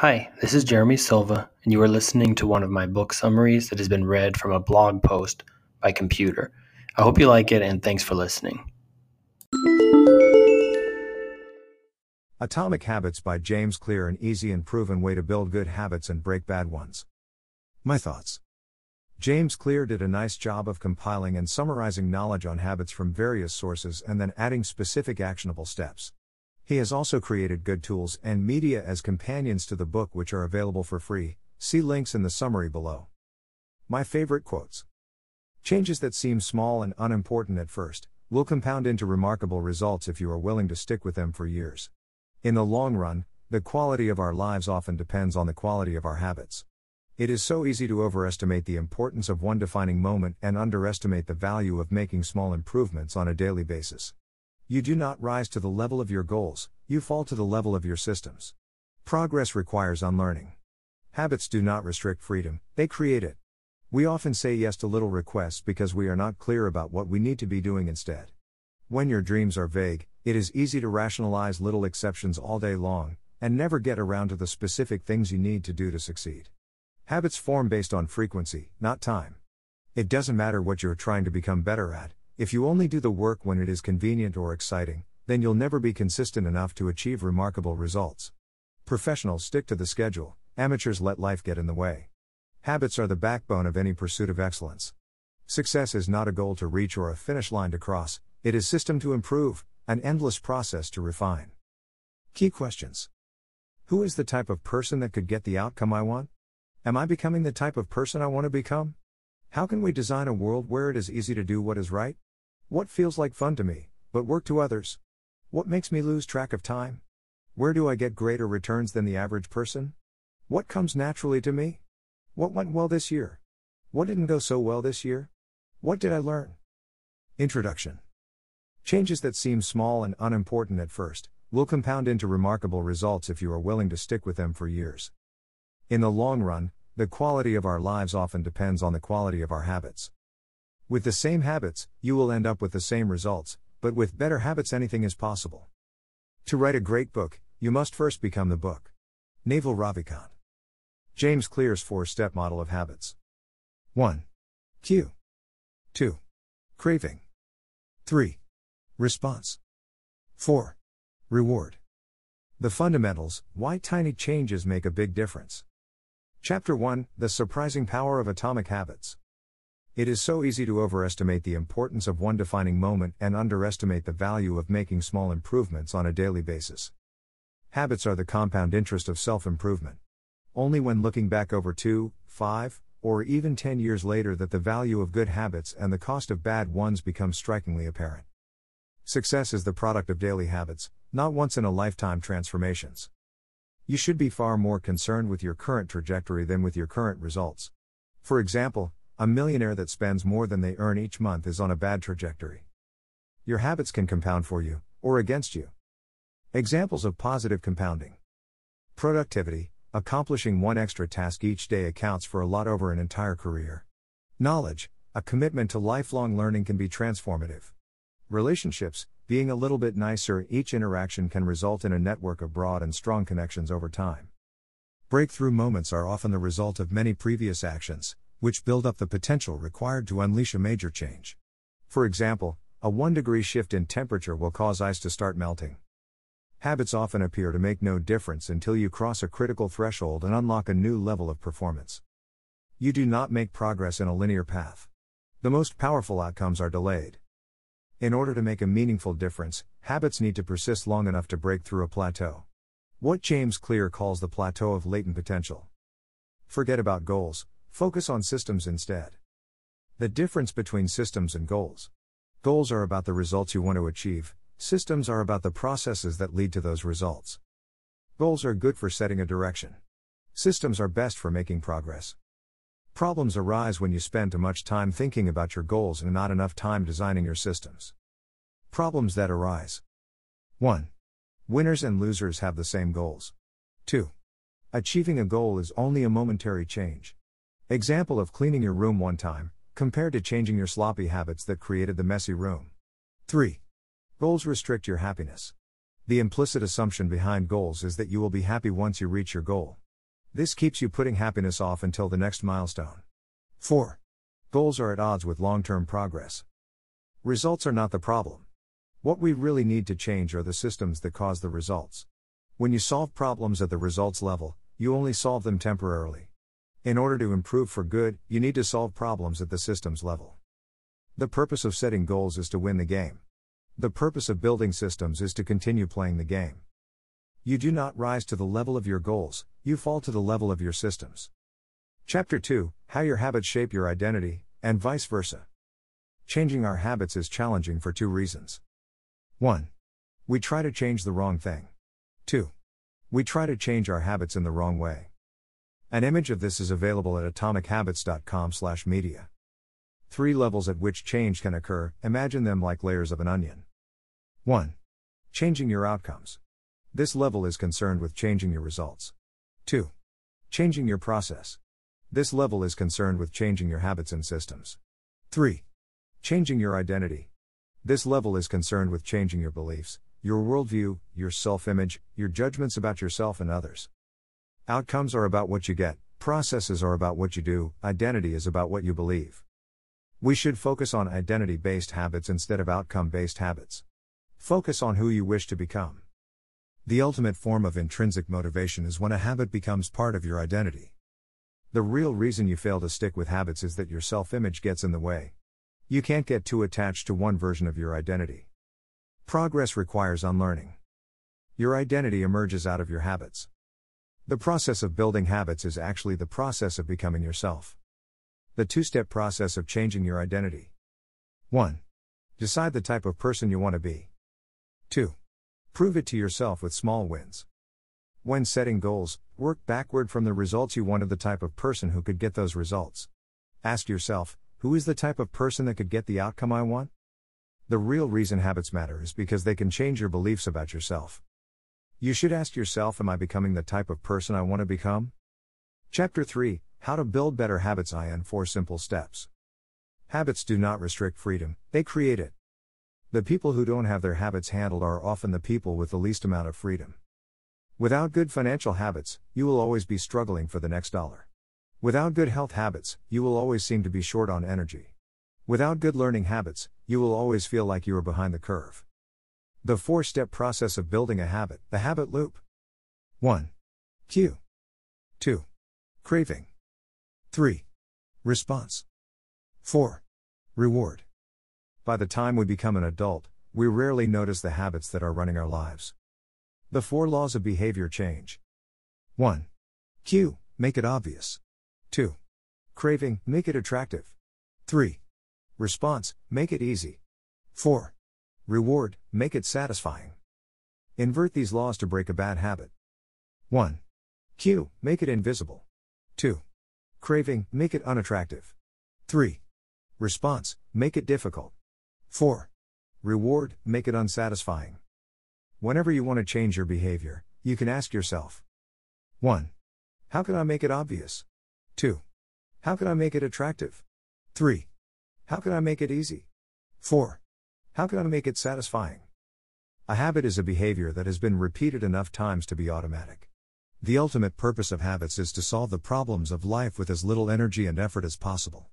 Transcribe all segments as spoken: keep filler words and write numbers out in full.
Hi, this is Jeremy Silva, and you are listening to one of my book summaries that has been read from a blog post by computer. I hope you like it, and thanks for listening. Atomic Habits by James Clear, an easy and proven way to build good habits and break bad ones. My thoughts. James Clear did a nice job of compiling and summarizing knowledge on habits from various sources and then adding specific actionable steps. He has also created good tools and media as companions to the book, which are available for free. See links in the summary below. My favorite quotes. Changes that seem small and unimportant at first will compound into remarkable results if you are willing to stick with them for years. In the long run, the quality of our lives often depends on the quality of our habits. It is so easy to overestimate the importance of one defining moment and underestimate the value of making small improvements on a daily basis. You do not rise to the level of your goals, you fall to the level of your systems. Progress requires unlearning. Habits do not restrict freedom, they create it. We often say yes to little requests because we are not clear about what we need to be doing instead. When your dreams are vague, it is easy to rationalize little exceptions all day long, and never get around to the specific things you need to do to succeed. Habits form based on frequency, not time. It doesn't matter what you are trying to become better at. If you only do the work when it is convenient or exciting, then you'll never be consistent enough to achieve remarkable results. Professionals stick to the schedule, amateurs let life get in the way. Habits are the backbone of any pursuit of excellence. Success is not a goal to reach or a finish line to cross, it is a system to improve, an endless process to refine. Key questions. Who is the type of person that could get the outcome I want? Am I becoming the type of person I want to become? How can we design a world where it is easy to do what is right? What feels like fun to me, but work to others? What makes me lose track of time? Where do I get greater returns than the average person? What comes naturally to me? What went well this year? What didn't go so well this year? What did I learn? Introduction. Changes that seem small and unimportant at first will compound into remarkable results if you are willing to stick with them for years. In the long run, the quality of our lives often depends on the quality of our habits. With the same habits, you will end up with the same results, but with better habits anything is possible. To write a great book, you must first become the book. Naval Ravikant. James Clear's four-step model of habits. one. Cue. two. Craving. three. Response. four. Reward. The fundamentals, why tiny changes make a big difference. Chapter one, The Surprising Power of Atomic Habits. It is so easy to overestimate the importance of one defining moment and underestimate the value of making small improvements on a daily basis. Habits are the compound interest of self-improvement. Only when looking back over two, five, or even ten years later that the value of good habits and the cost of bad ones becomes strikingly apparent. Success is the product of daily habits, not once-in-a-lifetime transformations. You should be far more concerned with your current trajectory than with your current results. For example, a millionaire that spends more than they earn each month is on a bad trajectory. Your habits can compound for you, or against you. Examples of positive compounding. Productivity, accomplishing one extra task each day accounts for a lot over an entire career. Knowledge, a commitment to lifelong learning can be transformative. Relationships, being a little bit nicer each interaction can result in a network of broad and strong connections over time. Breakthrough moments are often the result of many previous actions, which build up the potential required to unleash a major change. For example, a one degree shift in temperature will cause ice to start melting. Habits often appear to make no difference until you cross a critical threshold and unlock a new level of performance. You do not make progress in a linear path. The most powerful outcomes are delayed. In order to make a meaningful difference, habits need to persist long enough to break through a plateau. What James Clear calls the plateau of latent potential. Forget about goals. Focus on systems instead. The difference between systems and goals. Goals are about the results you want to achieve, systems are about the processes that lead to those results. Goals are good for setting a direction. Systems are best for making progress. Problems arise when you spend too much time thinking about your goals and not enough time designing your systems. Problems that arise. one. Winners and losers have the same goals. two. Achieving a goal is only a momentary change. Example of cleaning your room one time, compared to changing your sloppy habits that created the messy room. three. Goals restrict your happiness. The implicit assumption behind goals is that you will be happy once you reach your goal. This keeps you putting happiness off until the next milestone. four. Goals are at odds with long-term progress. Results are not the problem. What we really need to change are the systems that cause the results. When you solve problems at the results level, you only solve them temporarily. In order to improve for good, you need to solve problems at the systems level. The purpose of setting goals is to win the game. The purpose of building systems is to continue playing the game. You do not rise to the level of your goals, you fall to the level of your systems. Chapter two, How Your Habits Shape Your Identity, and Vice Versa. Changing our habits is challenging for two reasons. one. We try to change the wrong thing. two. We try to change our habits in the wrong way. An image of this is available at atomic habits dot com slash media. Three levels at which change can occur, imagine them like layers of an onion. one. Changing your outcomes. This level is concerned with changing your results. two. Changing your process. This level is concerned with changing your habits and systems. three. Changing your identity. This level is concerned with changing your beliefs, your worldview, your self-image, your judgments about yourself and others. Outcomes are about what you get, processes are about what you do, identity is about what you believe. We should focus on identity-based habits instead of outcome-based habits. Focus on who you wish to become. The ultimate form of intrinsic motivation is when a habit becomes part of your identity. The real reason you fail to stick with habits is that your self-image gets in the way. You can't get too attached to one version of your identity. Progress requires unlearning. Your identity emerges out of your habits. The process of building habits is actually the process of becoming yourself. The two-step process of changing your identity. one. Decide the type of person you want to be. two. Prove it to yourself with small wins. When setting goals, work backward from the results you wanted, the type of person who could get those results. Ask yourself, who is the type of person that could get the outcome I want? The real reason habits matter is because they can change your beliefs about yourself. You should ask yourself, am I becoming the type of person I want to become? Chapter three, How to Build Better Habits and four Simple Steps. Habits do not restrict freedom, they create it. The people who don't have their habits handled are often the people with the least amount of freedom. Without good financial habits, you will always be struggling for the next dollar. Without good health habits, you will always seem to be short on energy. Without good learning habits, you will always feel like you are behind the curve. The four-step process of building a habit, the habit loop. one. Cue. two. Craving. three. Response. four. Reward. By the time we become an adult, we rarely notice the habits that are running our lives. The four laws of behavior change. one. Cue, make it obvious. two. Craving, make it attractive. three. Response, make it easy. four. Reward, make it satisfying. Invert these laws to break a bad habit. one. Cue, make it invisible. two. Craving, make it unattractive. three. Response, make it difficult. four. Reward, make it unsatisfying. Whenever you want to change your behavior, you can ask yourself. one. How can I make it obvious? two. How can I make it attractive? three. How can I make it easy? four. How can I make it satisfying? A habit is a behavior that has been repeated enough times to be automatic. The ultimate purpose of habits is to solve the problems of life with as little energy and effort as possible.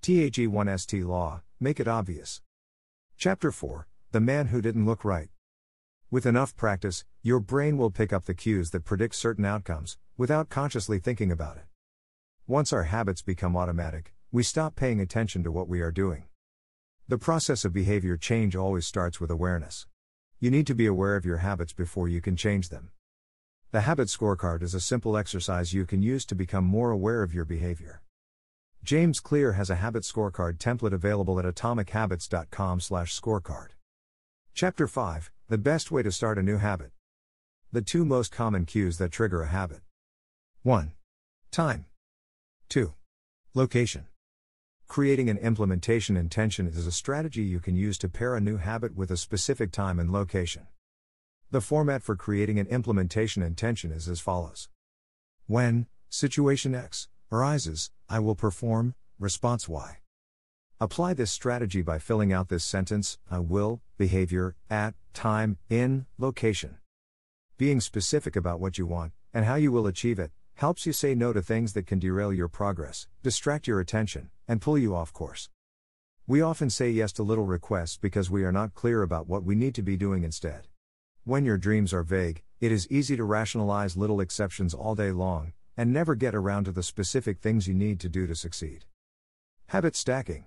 T H E one S T Law, make it obvious. Chapter four, The Man Who Didn't Look Right. With enough practice, your brain will pick up the cues that predict certain outcomes, without consciously thinking about it. Once our habits become automatic, we stop paying attention to what we are doing. The process of behavior change always starts with awareness. You need to be aware of your habits before you can change them. The habit scorecard is a simple exercise you can use to become more aware of your behavior. James Clear has a habit scorecard template available at atomic habits dot com slash scorecard. Chapter five, The Best Way to Start a New Habit. The two most common cues that trigger a habit. one. Time. two. Location. Creating an implementation intention is a strategy you can use to pair a new habit with a specific time and location. The format for creating an implementation intention is as follows. When situation X arises, I will perform response Y. Apply this strategy by filling out this sentence, I will, behavior, at, time, in, location. Being specific about what you want, and how you will achieve it, helps you say no to things that can derail your progress, distract your attention, and pull you off course. We often say yes to little requests because we are not clear about what we need to be doing instead. When your dreams are vague, it is easy to rationalize little exceptions all day long, and never get around to the specific things you need to do to succeed. Habit stacking.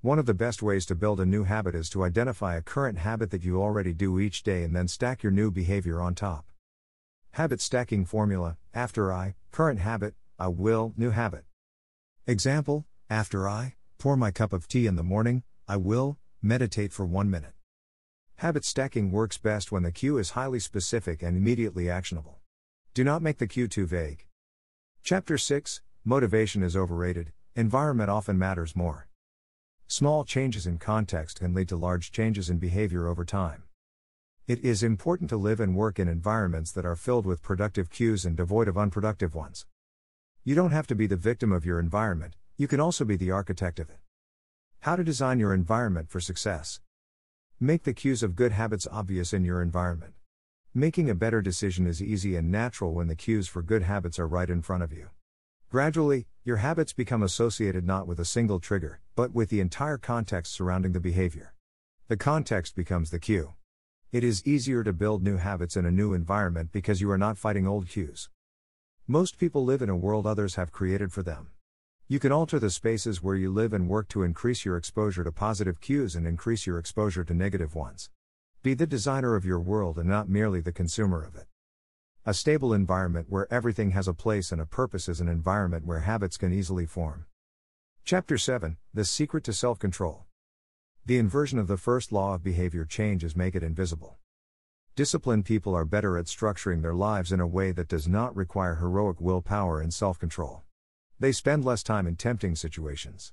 One of the best ways to build a new habit is to identify a current habit that you already do each day and then stack your new behavior on top. Habit stacking formula, after I, current habit, I will, new habit. Example, after I, pour my cup of tea in the morning, I will, meditate for one minute. Habit stacking works best when the cue is highly specific and immediately actionable. Do not make the cue too vague. Chapter six, Motivation is overrated, environment often matters more. Small changes in context can lead to large changes in behavior over time. It is important to live and work in environments that are filled with productive cues and devoid of unproductive ones. You don't have to be the victim of your environment, you can also be the architect of it. How to design your environment for success. Make the cues of good habits obvious in your environment. Making a better decision is easy and natural when the cues for good habits are right in front of you. Gradually, your habits become associated not with a single trigger, but with the entire context surrounding the behavior. The context becomes the cue. It is easier to build new habits in a new environment because you are not fighting old cues. Most people live in a world others have created for them. You can alter the spaces where you live and work to increase your exposure to positive cues and increase your exposure to negative ones. Be the designer of your world and not merely the consumer of it. A stable environment where everything has a place and a purpose is an environment where habits can easily form. Chapter seven, The Secret to Self-Control. The inversion of the first law of behavior change is make it invisible. Disciplined people are better at structuring their lives in a way that does not require heroic willpower and self-control. They spend less time in tempting situations.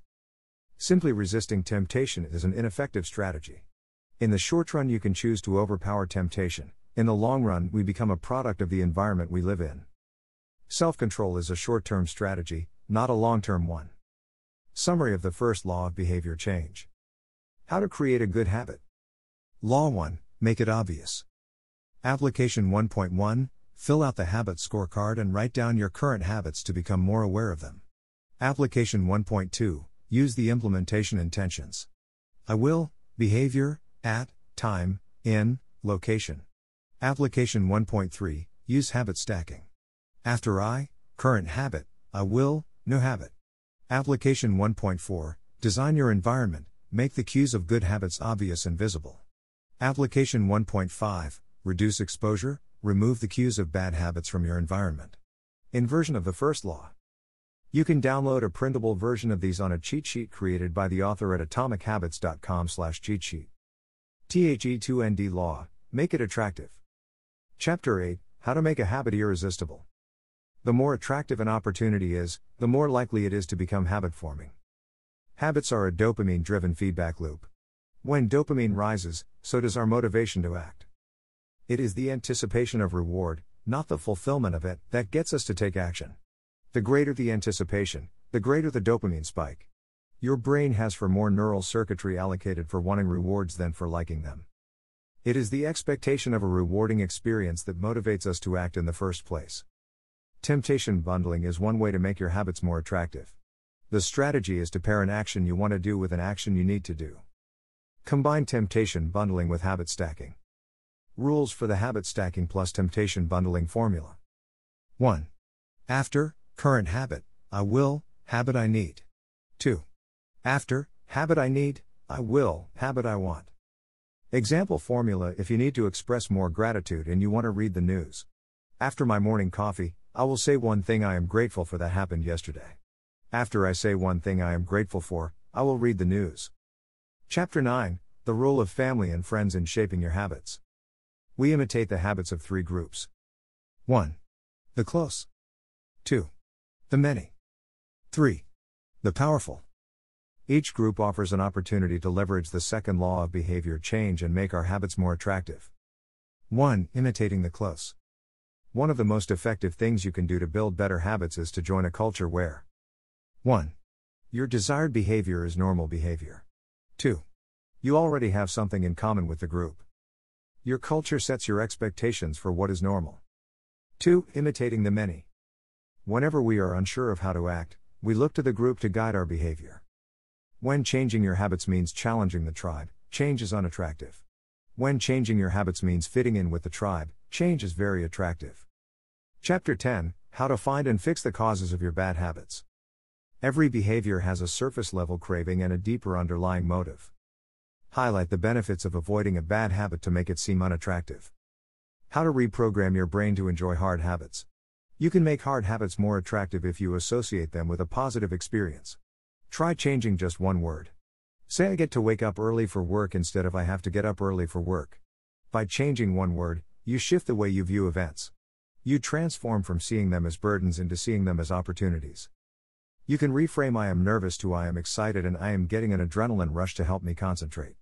Simply resisting temptation is an ineffective strategy. In the short run, you can choose to overpower temptation. In the long run, we become a product of the environment we live in. Self-control is a short-term strategy, not a long-term one. Summary of the first law of behavior change. How to create a good habit. Law one, make it obvious. Application one point one, fill out the habit scorecard and write down your current habits to become more aware of them. Application one point two, use the implementation intentions. I will, behavior, at, time, in, location. Application one point three, use habit stacking. After I, current habit, I will, new habit. Application one point four, design your environment, make the cues of good habits obvious and visible. Application one point five, reduce exposure, remove the cues of bad habits from your environment. Inversion of the first law. You can download a printable version of these on a cheat sheet created by the author at atomic habits dot com slash cheat sheet. T H E two N D Law, make it attractive. Chapter eight, How to make a habit irresistible. The more attractive an opportunity is, the more likely it is to become habit-forming. Habits are a dopamine-driven feedback loop. When dopamine rises, so does our motivation to act. It is the anticipation of reward, not the fulfillment of it, that gets us to take action. The greater the anticipation, the greater the dopamine spike. Your brain has for more neural circuitry allocated for wanting rewards than for liking them. It is the expectation of a rewarding experience that motivates us to act in the first place. Temptation bundling is one way to make your habits more attractive. The strategy is to pair an action you want to do with an action you need to do. Combine temptation bundling with habit stacking. Rules for the habit stacking plus temptation bundling formula. one. After, current habit, I will, habit I need. two. After, habit I need, I will, habit I want. Example formula: if you need to express more gratitude and you want to read the news. After my morning coffee, I will say one thing I am grateful for that happened yesterday. After I say one thing I am grateful for, I will read the news. Chapter nine, The Role of Family and Friends in Shaping Your Habits. We imitate the habits of three groups. one. The close. two. The many. three. The powerful. Each group offers an opportunity to leverage the second law of behavior change and make our habits more attractive. one. Imitating the close. One of the most effective things you can do to build better habits is to join a culture where one. Your desired behavior is normal behavior. two. You already have something in common with the group. Your culture sets your expectations for what is normal. two. Imitating the many. whenever we are unsure of how to act, we look to the group to guide our behavior. When changing your habits means challenging the tribe, change is unattractive. When changing your habits means fitting in with the tribe, change is very attractive. Chapter ten, How to Find and Fix the Causes of Your Bad Habits. Every behavior has a surface-level craving and a deeper underlying motive. Highlight the benefits of avoiding a bad habit to make it seem unattractive. How to reprogram your brain to enjoy hard habits. You can make hard habits more attractive if you associate them with a positive experience. Try changing just one word. Say I get to wake up early for work instead of I have to get up early for work. By changing one word, you shift the way you view events. You transform from seeing them as burdens into seeing them as opportunities. You can reframe I am nervous to I am excited and I am getting an adrenaline rush to help me concentrate.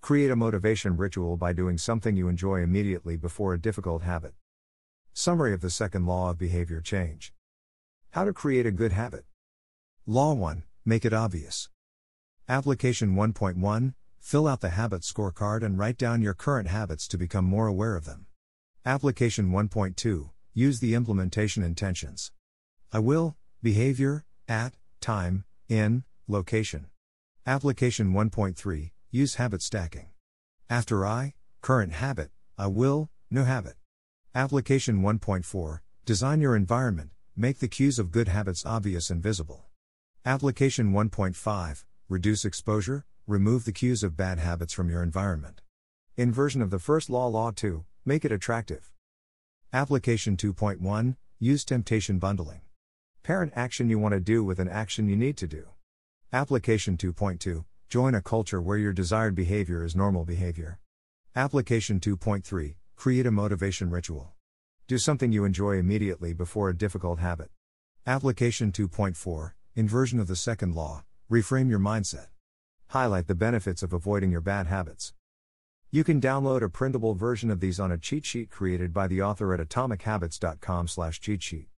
Create a motivation ritual by doing something you enjoy immediately before a difficult habit. Summary of the second law of behavior change. How to create a good habit. Law one, make it obvious. Application one point one, fill out the habit scorecard and write down your current habits to become more aware of them. Application one point two, use the implementation intentions. I will, behavior, at, time, in, location. Application one point three, use habit stacking. After I, current habit, I will, new habit. Application one point four, design your environment, make the cues of good habits obvious and visible. Application one point five, reduce exposure, remove the cues of bad habits from your environment. Inversion of the first law, Law two, make it attractive. Application two point one, use temptation bundling. Pair an action you want to do with an action you need to do. Application two point two, join a culture where your desired behavior is normal behavior. Application two point three, create a motivation ritual. Do something you enjoy immediately before a difficult habit. Application two point four, inversion of the second law, reframe your mindset. Highlight the benefits of avoiding your bad habits. You can download a printable version of these on a cheat sheet created by the author at atomic habits dot com slash cheat sheet.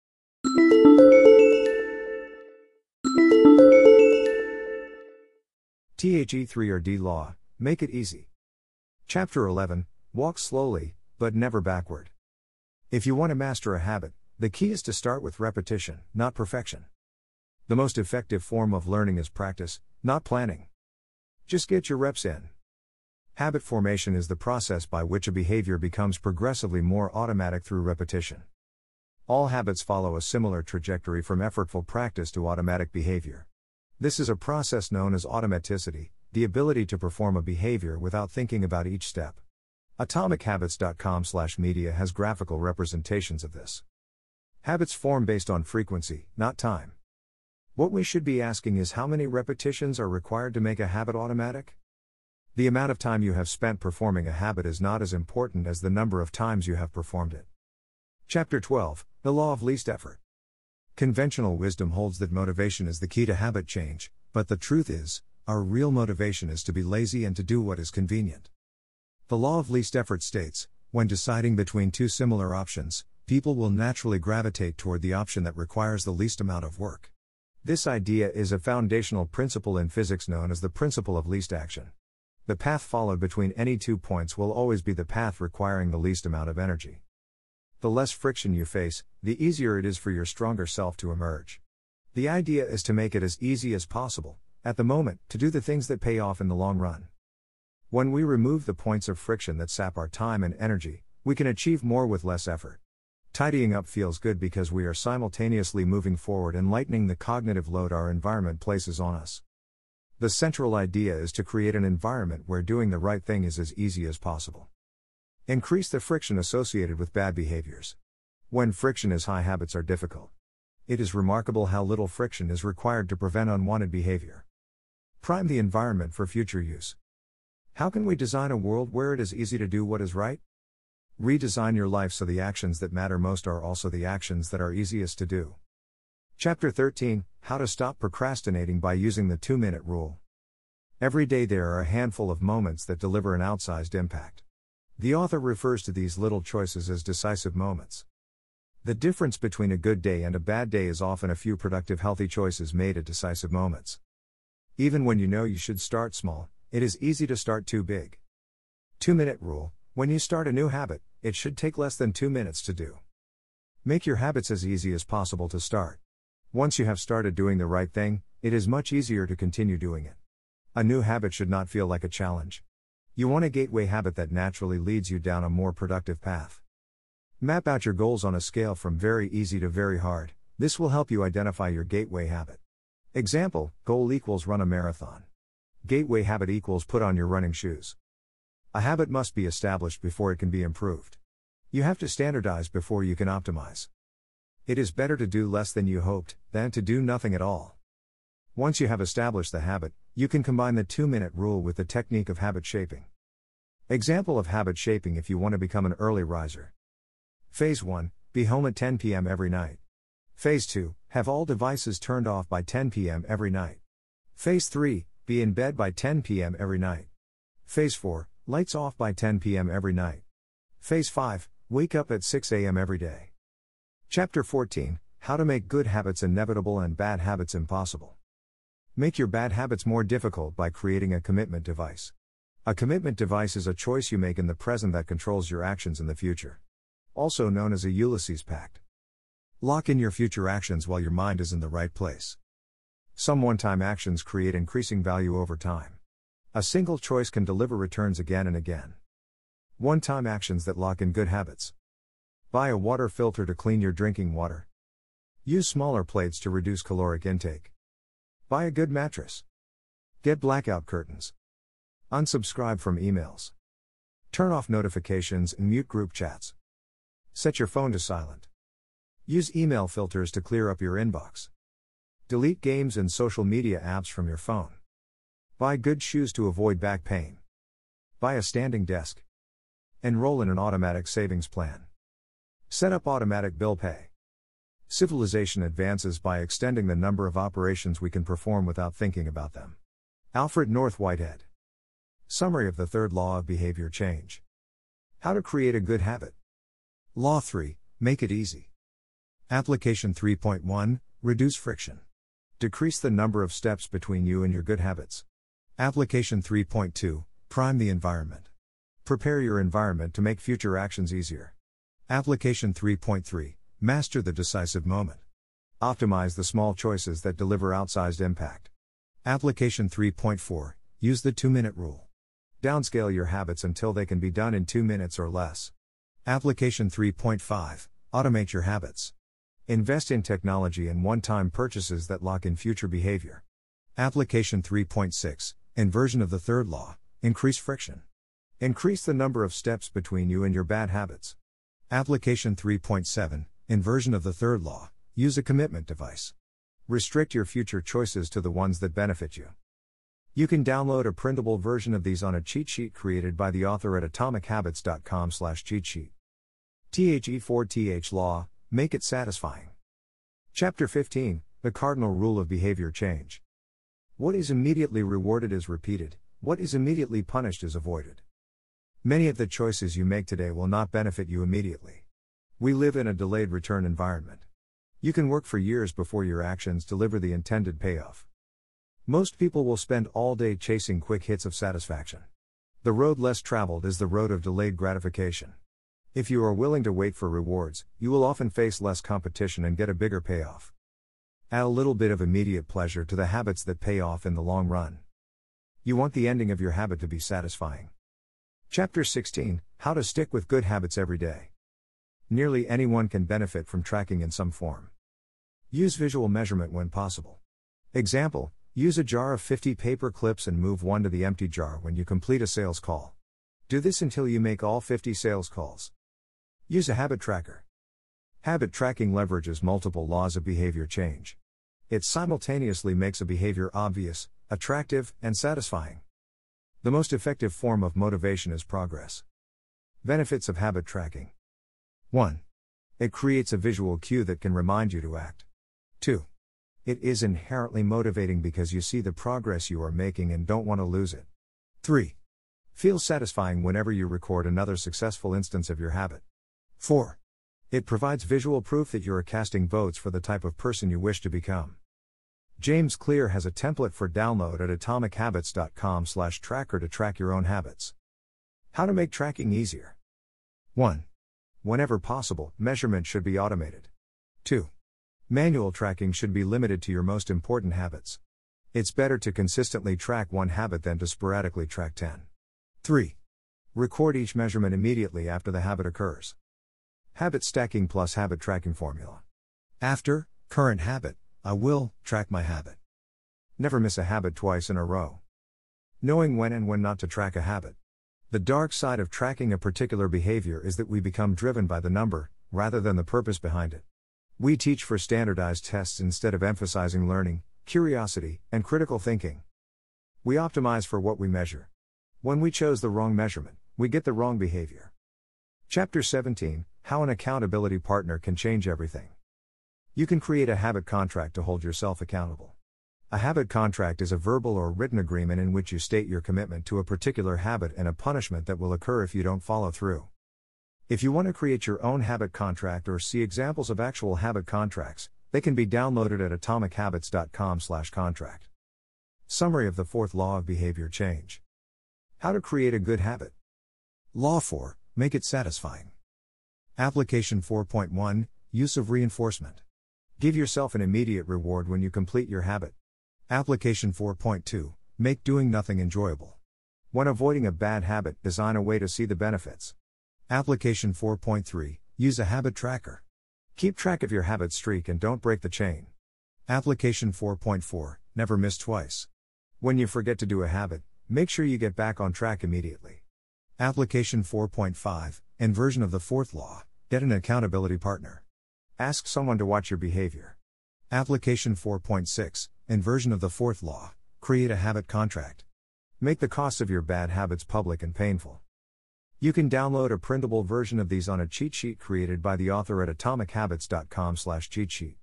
The three or D Law, make it easy. Chapter eleven, walk slowly, but never backward. If you want to master a habit, the key is to start with repetition, not perfection. The most effective form of learning is practice, not planning. Just get your reps in. Habit formation is the process by which a behavior becomes progressively more automatic through repetition. All habits follow a similar trajectory from effortful practice to automatic behavior. This is a process known as automaticity, the ability to perform a behavior without thinking about each step. atomic habits dot com slash media has graphical representations of this. Habits form based on frequency, not time. What we should be asking is how many repetitions are required to make a habit automatic? The amount of time you have spent performing a habit is not as important as the number of times you have performed it. Chapter twelve, The Law of Least Effort. Conventional wisdom holds that motivation is the key to habit change, but the truth is, our real motivation is to be lazy and to do what is convenient. The law of least effort states, when deciding between two similar options, people will naturally gravitate toward the option that requires the least amount of work. This idea is a foundational principle in physics known as the principle of least action. The path followed between any two points will always be the path requiring the least amount of energy. The less friction you face, the easier it is for your stronger self to emerge. The idea is to make it as easy as possible, at the moment, to do the things that pay off in the long run. When we remove the points of friction that sap our time and energy, we can achieve more with less effort. Tidying up feels good because we are simultaneously moving forward and lightening the cognitive load our environment places on us. The central idea is to create an environment where doing the right thing is as easy as possible. Increase the friction associated with bad behaviors. When friction is high, habits are difficult. It is remarkable how little friction is required to prevent unwanted behavior. Prime the environment for future use. How can we design a world where it is easy to do what is right? Redesign your life so the actions that matter most are also the actions that are easiest to do. Chapter thirteen, How to Stop Procrastinating by Using the Two-Minute Rule. Every day there are a handful of moments that deliver an outsized impact. The author refers to these little choices as decisive moments. The difference between a good day and a bad day is often a few productive, healthy choices made at decisive moments. Even when you know you should start small, it is easy to start too big. Two-minute rule, when you start a new habit, it should take less than two minutes to do. Make your habits as easy as possible to start. Once you have started doing the right thing, it is much easier to continue doing it. A new habit should not feel like a challenge. You want a gateway habit that naturally leads you down a more productive path. Map out your goals on a scale from very easy to very hard. This will help you identify your gateway habit. Example, goal equals run a marathon. Gateway habit equals put on your running shoes. A habit must be established before it can be improved. You have to standardize before you can optimize. It is better to do less than you hoped, than to do nothing at all. Once you have established the habit, you can combine the two-minute rule with the technique of habit shaping. Example of habit shaping if you want to become an early riser. Phase one, be home at ten p.m. every night. Phase two, have all devices turned off by ten p.m. every night. Phase three, be in bed by ten p.m. every night. Phase four, lights off by ten p.m. every night. Phase five, wake up at six a.m. every day. Chapter fourteen, how to make good habits inevitable and bad habits impossible. Make your bad habits more difficult by creating a commitment device. A commitment device is a choice you make in the present that controls your actions in the future. Also known as a Ulysses Pact. Lock in your future actions while your mind is in the right place. Some one-time actions create increasing value over time. A single choice can deliver returns again and again. One-time actions that lock in good habits. Buy a water filter to clean your drinking water. Use smaller plates to reduce caloric intake. Buy a good mattress. Get blackout curtains. Unsubscribe from emails. Turn off notifications and mute group chats. Set your phone to silent. Use email filters to clear up your inbox. Delete games and social media apps from your phone. Buy good shoes to avoid back pain. Buy a standing desk. Enroll in an automatic savings plan. Set up automatic bill pay. Civilization advances by extending the number of operations we can perform without thinking about them. Alfred North Whitehead. Summary of the third law of behavior change. How to create a good habit. Law three, make it easy. Application three point one, reduce friction. Decrease the number of steps between you and your good habits. Application three point two, prime the environment. Prepare your environment to make future actions easier. Application three point three, master the decisive moment. Optimize the small choices that deliver outsized impact. Application three point four, use the two-minute rule. Downscale your habits until they can be done in two minutes or less. Application three point five, automate your habits. Invest in technology and one-time purchases that lock in future behavior. Application three point six, inversion of the third law, increase friction. Increase the number of steps between you and your bad habits. Application three point seven, inversion of the third law, use a commitment device. Restrict your future choices to the ones that benefit you. You can download a printable version of these on a cheat sheet created by the author at atomic habits dot com slash cheat sheet. The fourth law, make it satisfying. Chapter fifteen, the cardinal rule of behavior change. What is immediately rewarded is repeated, what is immediately punished is avoided. Many of the choices you make today will not benefit you immediately. We live in a delayed return environment. You can work for years before your actions deliver the intended payoff. Most people will spend all day chasing quick hits of satisfaction. The road less traveled is the road of delayed gratification. If you are willing to wait for rewards, you will often face less competition and get a bigger payoff. Add a little bit of immediate pleasure to the habits that pay off in the long run. You want the ending of your habit to be satisfying. Chapter sixteen, how to stick with good habits every day. Nearly anyone can benefit from tracking in some form. Use visual measurement when possible. Example, use a jar of fifty paper clips and move one to the empty jar when you complete a sales call. Do this until you make all fifty sales calls. Use a habit tracker. Habit tracking leverages multiple laws of behavior change. It simultaneously makes a behavior obvious, attractive, and satisfying. The most effective form of motivation is progress. Benefits of habit tracking. one. It creates a visual cue that can remind you to act. two. It is inherently motivating because you see the progress you are making and don't want to lose it. three. Feels satisfying whenever you record another successful instance of your habit. four. It provides visual proof that you are casting votes for the type of person you wish to become. James Clear has a template for download at atomic habits dot com slash tracker to track your own habits. How to make tracking easier. one. whenever possible, measurement should be automated. two. Manual tracking should be limited to your most important habits. It's better to consistently track one habit than to sporadically track ten. three. Record each measurement immediately after the habit occurs. Habit stacking plus habit tracking formula. After current habit, I will track my habit. Never miss a habit twice in a row. Knowing when and when not to track a habit. The dark side of tracking a particular behavior is that we become driven by the number, rather than the purpose behind it. We teach for standardized tests instead of emphasizing learning, curiosity, and critical thinking. We optimize for what we measure. When we chose the wrong measurement, we get the wrong behavior. Chapter seventeen: How an accountability partner can change everything. You can create a habit contract to hold yourself accountable. A habit contract is a verbal or written agreement in which you state your commitment to a particular habit and a punishment that will occur if you don't follow through. If you want to create your own habit contract or see examples of actual habit contracts, they can be downloaded at atomic habits dot com slash contract. Summary of the fourth law of behavior change. How to create a good habit. Law four, make it satisfying. Application four point one, use of reinforcement. Give yourself an immediate reward when you complete your habit. Application four point two, make doing nothing enjoyable. When avoiding a bad habit, design a way to see the benefits. Application four point three, use a habit tracker. Keep track of your habit streak and don't break the chain. Application four point four, never miss twice. When you forget to do a habit, make sure you get back on track immediately. Application four point five, inversion of the fourth law, get an accountability partner. Ask someone to watch your behavior. Application four point six, inversion of the fourth law, create a habit contract. Make the costs of your bad habits public and painful. You can download a printable version of these on a cheat sheet created by the author at atomic habits dot com slash cheat sheet.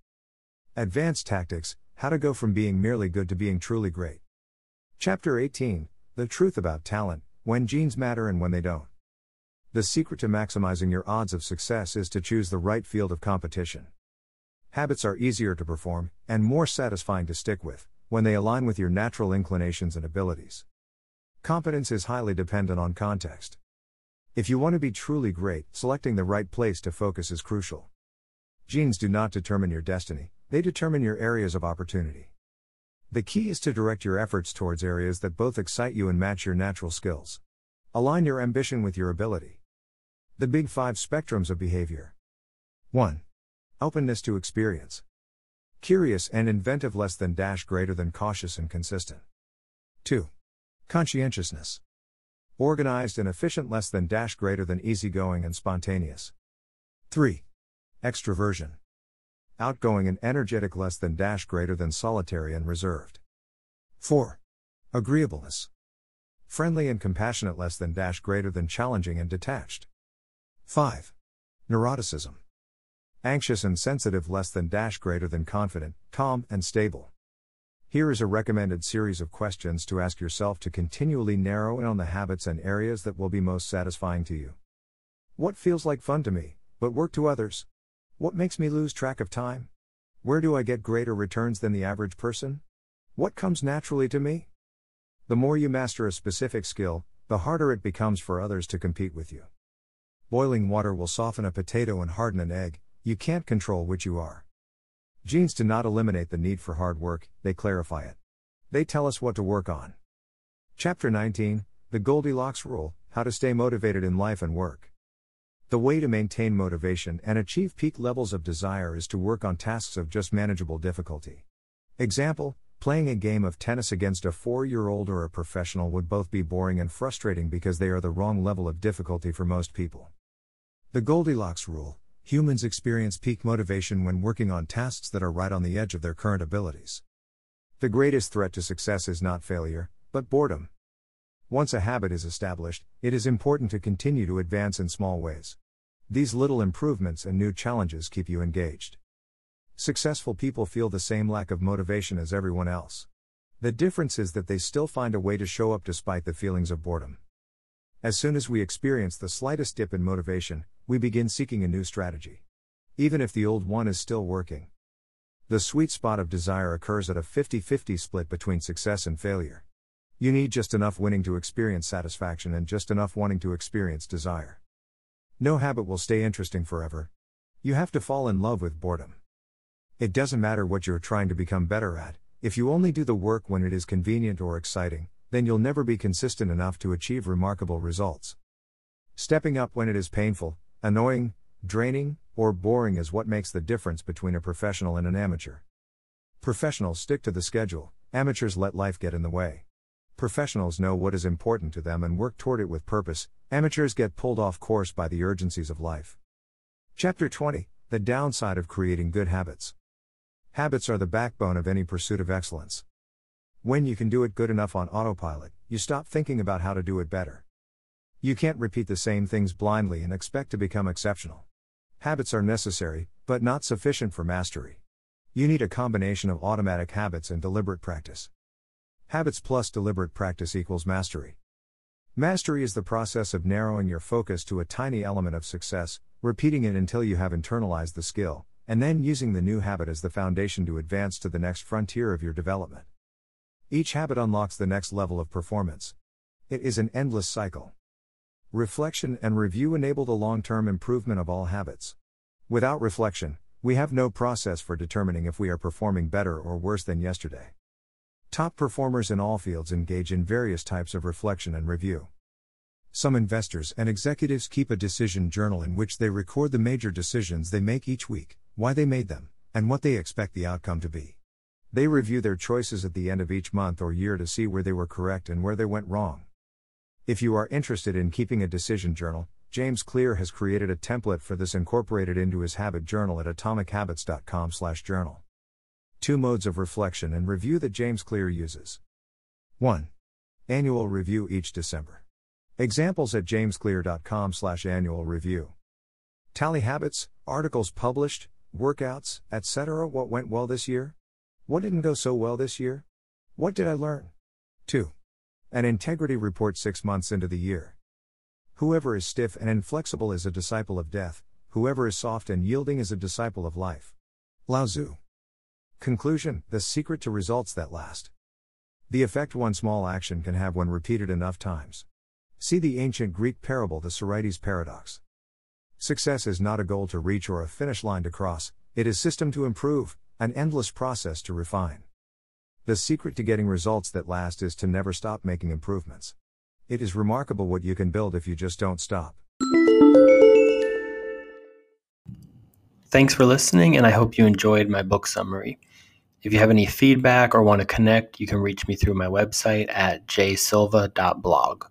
Advanced Tactics, How to Go From Being Merely Good to Being Truly Great. Chapter eighteen, The Truth About Talent, When Genes Matter and When They Don't. The secret to maximizing your odds of success is to choose the right field of competition. Habits are easier to perform, and more satisfying to stick with, when they align with your natural inclinations and abilities. Competence is highly dependent on context. If you want to be truly great, selecting the right place to focus is crucial. Genes do not determine your destiny, they determine your areas of opportunity. The key is to direct your efforts towards areas that both excite you and match your natural skills. Align your ambition with your ability. The Big Five Spectrums of Behavior. one. Openness to experience. Curious and inventive, less than dash greater than cautious and consistent. two. Conscientiousness. Organized and efficient, less than dash greater than easygoing and spontaneous. three. Extroversion. Outgoing and energetic, less than dash greater than solitary and reserved. four. Agreeableness. Friendly and compassionate, less than dash greater than challenging and detached. five. Neuroticism. Anxious and sensitive, less than dash greater than confident, calm, and stable. Here is a recommended series of questions to ask yourself to continually narrow in on the habits and areas that will be most satisfying to you. What feels like fun to me, but work to others? What makes me lose track of time? Where do I get greater returns than the average person? What comes naturally to me? The more you master a specific skill, the harder it becomes for others to compete with you. Boiling water will soften a potato and harden an egg. You can't control which you are. Genes do not eliminate the need for hard work, they clarify it. They tell us what to work on. Chapter nineteen, The Goldilocks Rule, How to Stay Motivated in Life and Work. The way to maintain motivation and achieve peak levels of desire is to work on tasks of just manageable difficulty. Example, playing a game of tennis against a four-year-old or a professional would both be boring and frustrating because they are the wrong level of difficulty for most people. The Goldilocks Rule. Humans experience peak motivation when working on tasks that are right on the edge of their current abilities. The greatest threat to success is not failure, but boredom. Once a habit is established, it is important to continue to advance in small ways. These little improvements and new challenges keep you engaged. Successful people feel the same lack of motivation as everyone else. The difference is that they still find a way to show up despite the feelings of boredom. As soon as we experience the slightest dip in motivation, we begin seeking a new strategy, even if the old one is still working. The sweet spot of desire occurs at a fifty-fifty split between success and failure. You need just enough winning to experience satisfaction and just enough wanting to experience desire. No habit will stay interesting forever. You have to fall in love with boredom. It doesn't matter what you're trying to become better at, if you only do the work when it is convenient or exciting, then you'll never be consistent enough to achieve remarkable results. Stepping up when it is painful, annoying, draining, or boring is what makes the difference between a professional and an amateur. Professionals stick to the schedule, amateurs let life get in the way. Professionals know what is important to them and work toward it with purpose, amateurs get pulled off course by the urgencies of life. Chapter twenty, The Downside of Creating Good Habits. Habits are the backbone of any pursuit of excellence. When you can do it good enough on autopilot, you stop thinking about how to do it better. You can't repeat the same things blindly and expect to become exceptional. Habits are necessary, but not sufficient for mastery. You need a combination of automatic habits and deliberate practice. Habits plus deliberate practice equals mastery. Mastery is the process of narrowing your focus to a tiny element of success, repeating it until you have internalized the skill, and then using the new habit as the foundation to advance to the next frontier of your development. Each habit unlocks the next level of performance. It is an endless cycle. Reflection and review enable the long-term improvement of all habits. Without reflection, we have no process for determining if we are performing better or worse than yesterday. Top performers in all fields engage in various types of reflection and review. Some investors and executives keep a decision journal in which they record the major decisions they make each week, why they made them, and what they expect the outcome to be. They review their choices at the end of each month or year to see where they were correct and where they went wrong. If you are interested in keeping a decision journal, James Clear has created a template for this incorporated into his habit journal at atomic habits dot com slash journal. Two modes of reflection and review that James Clear uses. one. Annual review each December. Examples at james clear dot com slash annual review. Tally habits, articles published, workouts, et cetera. What went well this year? What didn't go so well this year? What did I learn? two. An integrity report six months into the year. Whoever is stiff and inflexible is a disciple of death, whoever is soft and yielding is a disciple of life. Lao Tzu. Conclusion, the secret to results that last. The effect one small action can have when repeated enough times. See the ancient Greek parable, the Sorites Paradox. Success is not a goal to reach or a finish line to cross, it is a system to improve, an endless process to refine. The secret to getting results that last is to never stop making improvements. It is remarkable what you can build if you just don't stop. Thanks for listening, and I hope you enjoyed my book summary. If you have any feedback or want to connect, you can reach me through my website at j silva dot blog.